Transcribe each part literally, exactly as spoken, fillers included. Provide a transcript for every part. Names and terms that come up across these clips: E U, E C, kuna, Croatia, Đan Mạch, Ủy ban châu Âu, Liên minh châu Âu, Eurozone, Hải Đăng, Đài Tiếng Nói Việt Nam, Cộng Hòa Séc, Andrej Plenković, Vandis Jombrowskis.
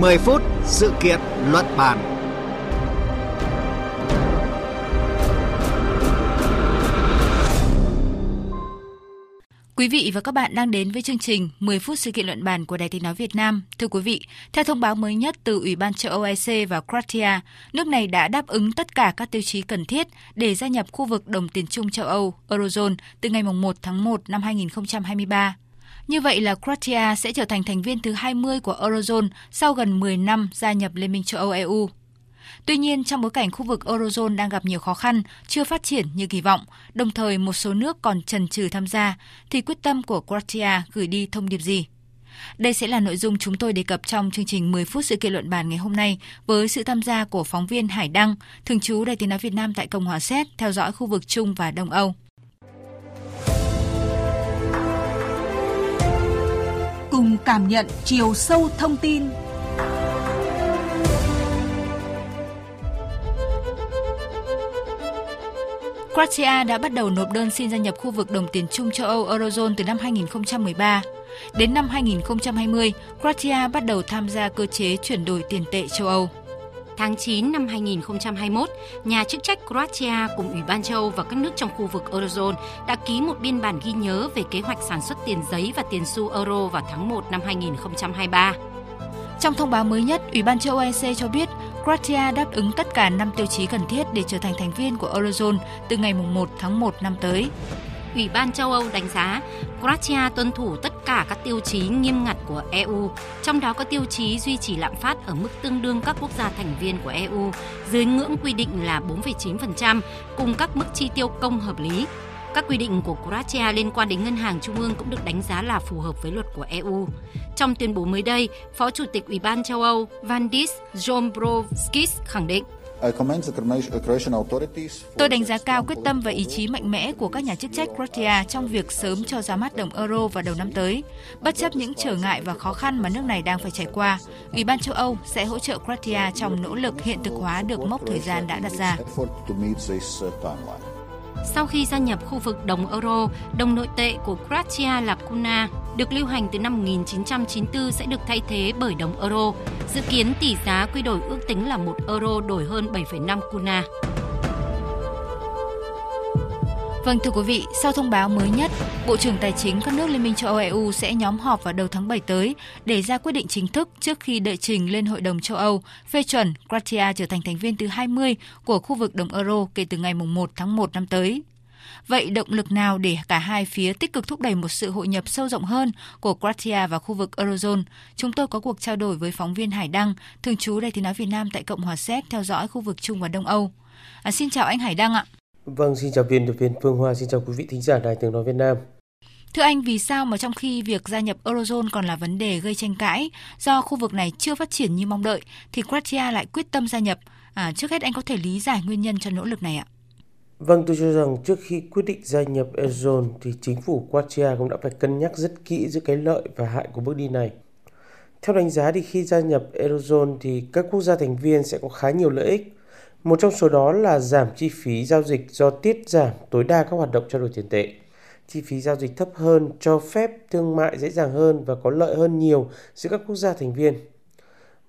mười phút sự kiện luận bàn. Quý vị và các bạn đang đến với chương trình mười phút sự kiện luận bàn của Đài Tiếng Nói Việt Nam. Thưa quý vị, theo thông báo mới nhất từ Ủy ban châu Âu E C và Croatia, nước này đã đáp ứng tất cả các tiêu chí cần thiết để gia nhập khu vực đồng tiền chung châu Âu, Eurozone, từ ngày mùng một tháng một năm hai nghìn không trăm hai mươi ba. Như vậy là Croatia sẽ trở thành thành viên thứ hai mươi của Eurozone sau gần mười năm gia nhập Liên minh châu Âu E U. Tuy nhiên, trong bối cảnh khu vực Eurozone đang gặp nhiều khó khăn, chưa phát triển như kỳ vọng, đồng thời một số nước còn chần chừ tham gia, thì quyết tâm của Croatia gửi đi thông điệp gì? Đây sẽ là nội dung chúng tôi đề cập trong chương trình mười phút sự kiện luận bàn ngày hôm nay với sự tham gia của phóng viên Hải Đăng, thường trú Đài Tiếng Nói Việt Nam tại Cộng hòa Séc, theo dõi khu vực Trung và Đông Âu. Cùng cảm nhận chiều sâu thông tin. Croatia đã bắt đầu nộp đơn xin gia nhập khu vực đồng tiền chung châu Âu Eurozone từ năm hai nghìn không trăm mười ba. Đến năm hai nghìn không trăm hai mươi, Croatia bắt đầu tham gia cơ chế chuyển đổi tiền tệ châu Âu. Tháng chín năm hai nghìn không trăm hai mươi mốt, nhà chức trách Croatia cùng Ủy ban châu Âu và các nước trong khu vực Eurozone đã ký một biên bản ghi nhớ về kế hoạch sản xuất tiền giấy và tiền xu euro vào tháng một năm hai nghìn không trăm hai mươi ba. Trong thông báo mới nhất, Ủy ban châu Âu E C cho biết Croatia đáp ứng tất cả năm tiêu chí cần thiết để trở thành thành viên của Eurozone từ ngày mùng một tháng một năm tới. Ủy ban châu Âu đánh giá Croatia tuân thủ tất cả các tiêu chí nghiêm ngặt của E U, trong đó có tiêu chí duy trì lạm phát ở mức tương đương các quốc gia thành viên của E U, dưới ngưỡng quy định là bốn phẩy chín phần trăm, cùng các mức chi tiêu công hợp lý. Các quy định của Croatia liên quan đến ngân hàng trung ương cũng được đánh giá là phù hợp với luật của E U. Trong tuyên bố mới đây, Phó Chủ tịch Ủy ban châu Âu Vandis Jombrowskis khẳng định: Tôi đánh giá cao quyết tâm và ý chí mạnh mẽ của các nhà chức trách Croatia trong việc sớm cho ra mắt đồng euro vào đầu năm tới. Bất chấp những trở ngại và khó khăn mà nước này đang phải trải qua, Ủy ban châu Âu sẽ hỗ trợ Croatia trong nỗ lực hiện thực hóa được mốc thời gian đã đặt ra. Sau khi gia nhập khu vực đồng euro, đồng nội tệ của Croatia là kuna, được lưu hành từ năm một nghìn chín trăm chín mươi tư sẽ được thay thế bởi đồng euro. Dự kiến tỷ giá quy đổi ước tính là một euro đổi hơn bảy phẩy năm kuna. Vâng, thưa quý vị, sau thông báo mới nhất, Bộ trưởng Tài chính các nước Liên minh châu Âu E U sẽ nhóm họp vào đầu tháng bảy tới để ra quyết định chính thức trước khi đệ trình lên Hội đồng châu Âu phê chuẩn Croatia trở thành thành viên thứ hai mươi của khu vực đồng euro kể từ ngày mùng một tháng một năm tới. Vậy động lực nào để cả hai phía tích cực thúc đẩy một sự hội nhập sâu rộng hơn của Croatia và khu vực Eurozone? Chúng tôi có cuộc trao đổi với phóng viên Hải Đăng, thường trú Đài Tiếng Nói Việt Nam tại Cộng hòa Séc, theo dõi khu vực Trung và Đông Âu. À, xin chào anh Hải Đăng ạ. Vâng, xin chào biên tập viên Phương Hoa, xin chào quý vị thính giả Đài Tiếng Nói Việt Nam. Thưa anh, vì sao mà trong khi việc gia nhập Eurozone còn là vấn đề gây tranh cãi do khu vực này chưa phát triển như mong đợi, thì Croatia lại quyết tâm gia nhập? À, trước hết anh có thể lý giải nguyên nhân cho nỗ lực này ạ? Vâng, tôi cho rằng trước khi quyết định gia nhập Eurozone thì chính phủ Croatia cũng đã phải cân nhắc rất kỹ giữa cái lợi và hại của bước đi này. Theo đánh giá thì khi gia nhập Eurozone thì các quốc gia thành viên sẽ có khá nhiều lợi ích. Một trong số đó là giảm chi phí giao dịch do tiết giảm tối đa các hoạt động trao đổi tiền tệ. Chi phí giao dịch thấp hơn, cho phép thương mại dễ dàng hơn và có lợi hơn nhiều giữa các quốc gia thành viên.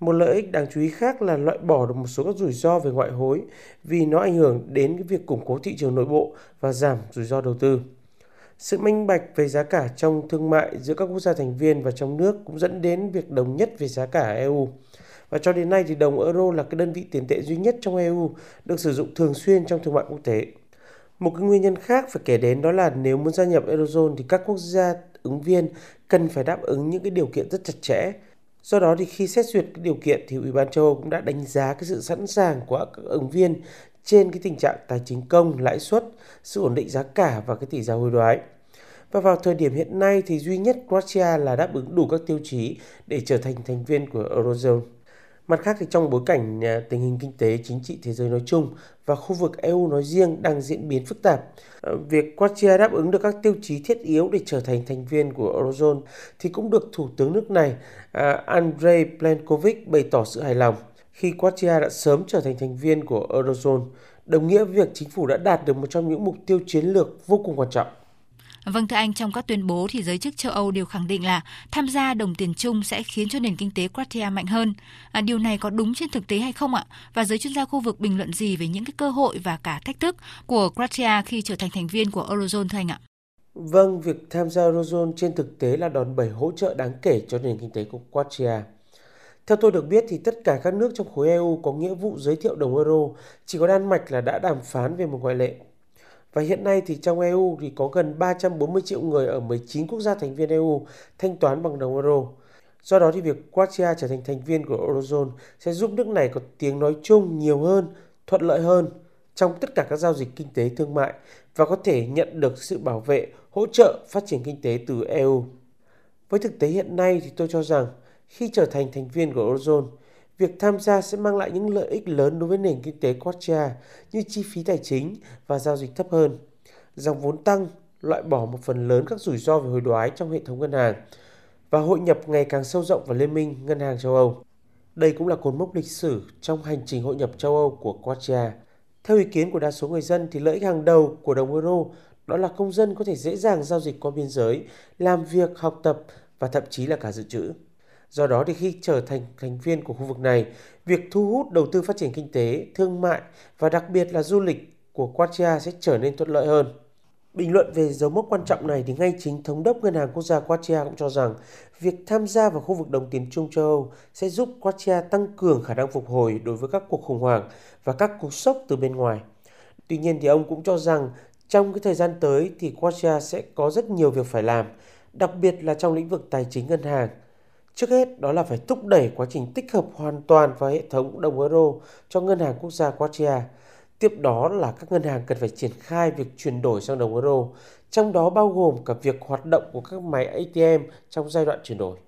Một lợi ích đáng chú ý khác là loại bỏ được một số các rủi ro về ngoại hối vì nó ảnh hưởng đến cái việc củng cố thị trường nội bộ và giảm rủi ro đầu tư. Sự minh bạch về giá cả trong thương mại giữa các quốc gia thành viên và trong nước cũng dẫn đến việc đồng nhất về giá cả E U. Và cho đến nay thì đồng euro là cái đơn vị tiền tệ duy nhất trong E U được sử dụng thường xuyên trong thương mại quốc tế. Một cái nguyên nhân khác phải kể đến đó là nếu muốn gia nhập Eurozone thì các quốc gia ứng viên cần phải đáp ứng những cái điều kiện rất chặt chẽ. Do đó thì khi xét duyệt cái điều kiện thì Ủy ban châu Âu cũng đã đánh giá cái sự sẵn sàng của các ứng viên trên cái tình trạng tài chính công, lãi suất, sự ổn định giá cả và cái tỷ giá hối đoái. Và vào thời điểm hiện nay thì duy nhất Croatia là đáp ứng đủ các tiêu chí để trở thành thành viên của Eurozone. Mặt khác thì trong bối cảnh tình hình kinh tế, chính trị thế giới nói chung và khu vực E U nói riêng đang diễn biến phức tạp, việc Croatia đáp ứng được các tiêu chí thiết yếu để trở thành thành viên của Eurozone thì cũng được Thủ tướng nước này Andrej Plenković bày tỏ sự hài lòng khi Croatia đã sớm trở thành thành viên của Eurozone, đồng nghĩa với việc chính phủ đã đạt được một trong những mục tiêu chiến lược vô cùng quan trọng. Vâng, thưa anh, trong các tuyên bố thì giới chức châu Âu đều khẳng định là tham gia đồng tiền chung sẽ khiến cho nền kinh tế Croatia mạnh hơn. À, điều này có đúng trên thực tế hay không ạ? Và giới chuyên gia khu vực bình luận gì về những cái cơ hội và cả thách thức của Croatia khi trở thành thành viên của Eurozone thưa anh ạ? Vâng, việc tham gia Eurozone trên thực tế là đòn bẩy hỗ trợ đáng kể cho nền kinh tế của Croatia. Theo tôi được biết thì tất cả các nước trong khối e u có nghĩa vụ giới thiệu đồng euro, chỉ có Đan Mạch là đã đàm phán về một ngoại lệ. Và hiện nay thì trong e u thì có gần ba trăm bốn mươi triệu người ở mười chín quốc gia thành viên e u thanh toán bằng đồng euro. Do đó thì việc Croatia trở thành thành viên của Eurozone sẽ giúp nước này có tiếng nói chung nhiều hơn, thuận lợi hơn trong tất cả các giao dịch kinh tế thương mại và có thể nhận được sự bảo vệ, hỗ trợ phát triển kinh tế từ e u. Với thực tế hiện nay thì tôi cho rằng khi trở thành thành viên của Eurozone, việc tham gia sẽ mang lại những lợi ích lớn đối với nền kinh tế Croatia như chi phí tài chính và giao dịch thấp hơn, dòng vốn tăng, loại bỏ một phần lớn các rủi ro về hối đoái trong hệ thống ngân hàng và hội nhập ngày càng sâu rộng vào Liên minh Ngân hàng châu Âu. Đây cũng là cột mốc lịch sử trong hành trình hội nhập châu Âu của Croatia. Theo ý kiến của đa số người dân thì lợi ích hàng đầu của đồng euro đó là công dân có thể dễ dàng giao dịch qua biên giới, làm việc, học tập và thậm chí là cả dự trữ. Do đó thì khi trở thành thành viên của khu vực này, việc thu hút đầu tư phát triển kinh tế, thương mại và đặc biệt là du lịch của Croatia sẽ trở nên thuận lợi hơn. Bình luận về dấu mốc quan trọng này thì ngay chính Thống đốc Ngân hàng Quốc gia Croatia cũng cho rằng việc tham gia vào khu vực đồng tiền chung châu Âu sẽ giúp Croatia tăng cường khả năng phục hồi đối với các cuộc khủng hoảng và các cú sốc từ bên ngoài. Tuy nhiên thì ông cũng cho rằng trong cái thời gian tới thì Croatia sẽ có rất nhiều việc phải làm, đặc biệt là trong lĩnh vực tài chính ngân hàng. Trước hết đó là phải thúc đẩy quá trình tích hợp hoàn toàn vào hệ thống đồng euro cho Ngân hàng Quốc gia Croatia. Tiếp đó là các ngân hàng cần phải triển khai việc chuyển đổi sang đồng euro, trong đó bao gồm cả việc hoạt động của các máy a tê em trong giai đoạn chuyển đổi.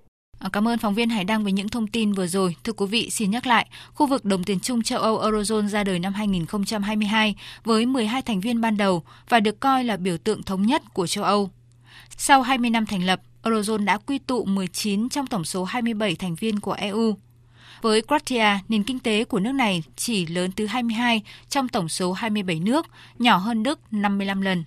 Cảm ơn phóng viên Hải Đăng với những thông tin vừa rồi. Thưa quý vị, xin nhắc lại, khu vực đồng tiền chung châu Âu Eurozone ra đời năm hai không hai hai với mười hai thành viên ban đầu và được coi là biểu tượng thống nhất của châu Âu. Sau hai mươi năm thành lập, Eurozone đã quy tụ mười chín trong tổng số hai mươi bảy thành viên của e u. Với Croatia, nền kinh tế của nước này chỉ lớn thứ hai mươi hai trong tổng số hai mươi bảy nước, nhỏ hơn Đức năm mươi lăm lần.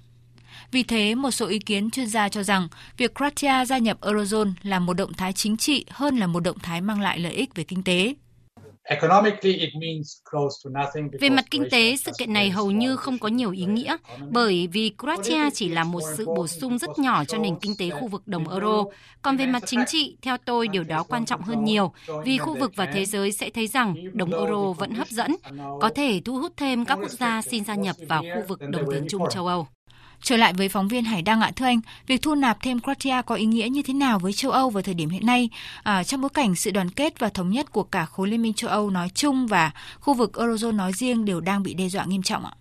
Vì thế, một số ý kiến chuyên gia cho rằng việc Croatia gia nhập Eurozone là một động thái chính trị hơn là một động thái mang lại lợi ích về kinh tế. Về mặt kinh tế, sự kiện này hầu như không có nhiều ý nghĩa bởi vì Croatia chỉ là một sự bổ sung rất nhỏ cho nền kinh tế khu vực đồng euro. Còn về mặt chính trị, theo tôi điều đó quan trọng hơn nhiều vì khu vực và thế giới sẽ thấy rằng đồng euro vẫn hấp dẫn, có thể thu hút thêm các quốc gia xin gia nhập vào khu vực đồng tiền chung châu Âu. Trở lại với phóng viên Hải Đăng ạ, thưa anh, việc thu nạp thêm Croatia có ý nghĩa như thế nào với châu Âu vào thời điểm hiện nay, à, trong bối cảnh sự đoàn kết và thống nhất của cả khối Liên minh châu Âu nói chung và khu vực Eurozone nói riêng đều đang bị đe dọa nghiêm trọng ạ?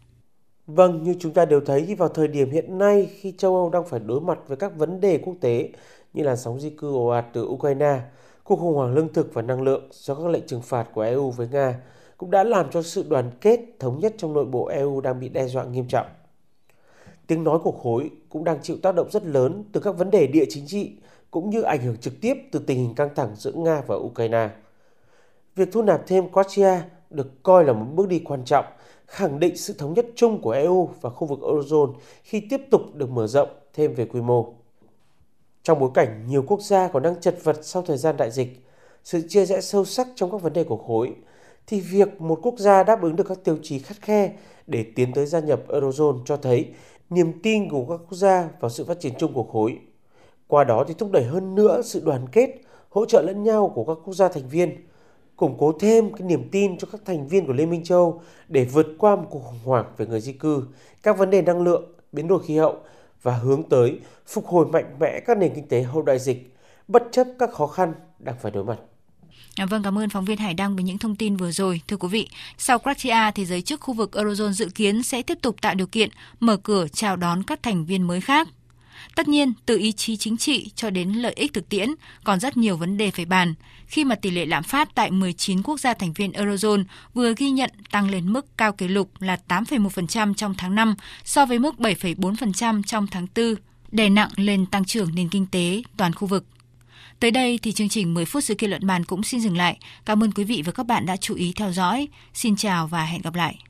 Vâng, như chúng ta đều thấy thì vào thời điểm hiện nay khi châu Âu đang phải đối mặt với các vấn đề quốc tế như là sóng di cư ồ ạt từ Ukraine, cuộc khủng hoảng lương thực và năng lượng do các lệnh trừng phạt của e u với Nga cũng đã làm cho sự đoàn kết thống nhất trong nội bộ e u đang bị đe dọa nghiêm trọng. Tiếng nói của khối cũng đang chịu tác động rất lớn từ các vấn đề địa chính trị cũng như ảnh hưởng trực tiếp từ tình hình căng thẳng giữa Nga và Ukraine. Việc thu nạp thêm Croatia được coi là một bước đi quan trọng, khẳng định sự thống nhất chung của e u và khu vực Eurozone khi tiếp tục được mở rộng thêm về quy mô. Trong bối cảnh nhiều quốc gia còn đang chật vật sau thời gian đại dịch, sự chia rẽ sâu sắc trong các vấn đề của khối, thì việc một quốc gia đáp ứng được các tiêu chí khắt khe để tiến tới gia nhập Eurozone cho thấy niềm tin của các quốc gia vào sự phát triển chung của khối. Qua đó thì thúc đẩy hơn nữa sự đoàn kết, hỗ trợ lẫn nhau của các quốc gia thành viên, củng cố thêm cái niềm tin cho các thành viên của Liên minh châu Âu để vượt qua một cuộc khủng hoảng về người di cư, các vấn đề năng lượng, biến đổi khí hậu và hướng tới phục hồi mạnh mẽ các nền kinh tế hậu đại dịch, bất chấp các khó khăn đang phải đối mặt. À, vâng, cảm ơn phóng viên Hải Đăng với những thông tin vừa rồi. Thưa quý vị, sau Croatia thì giới chức khu vực Eurozone dự kiến sẽ tiếp tục tạo điều kiện mở cửa chào đón các thành viên mới khác. Tất nhiên, từ ý chí chính trị cho đến lợi ích thực tiễn còn rất nhiều vấn đề phải bàn khi mà tỷ lệ lạm phát tại mười chín quốc gia thành viên Eurozone vừa ghi nhận tăng lên mức cao kỷ lục là tám phẩy một phần trăm trong tháng năm so với mức bảy phẩy bốn phần trăm trong tháng tư, đè nặng lên tăng trưởng nền kinh tế toàn khu vực. Tới đây thì chương trình mười phút sự kiện luận bàn cũng xin dừng lại. Cảm ơn quý vị và các bạn đã chú ý theo dõi. Xin chào và hẹn gặp lại.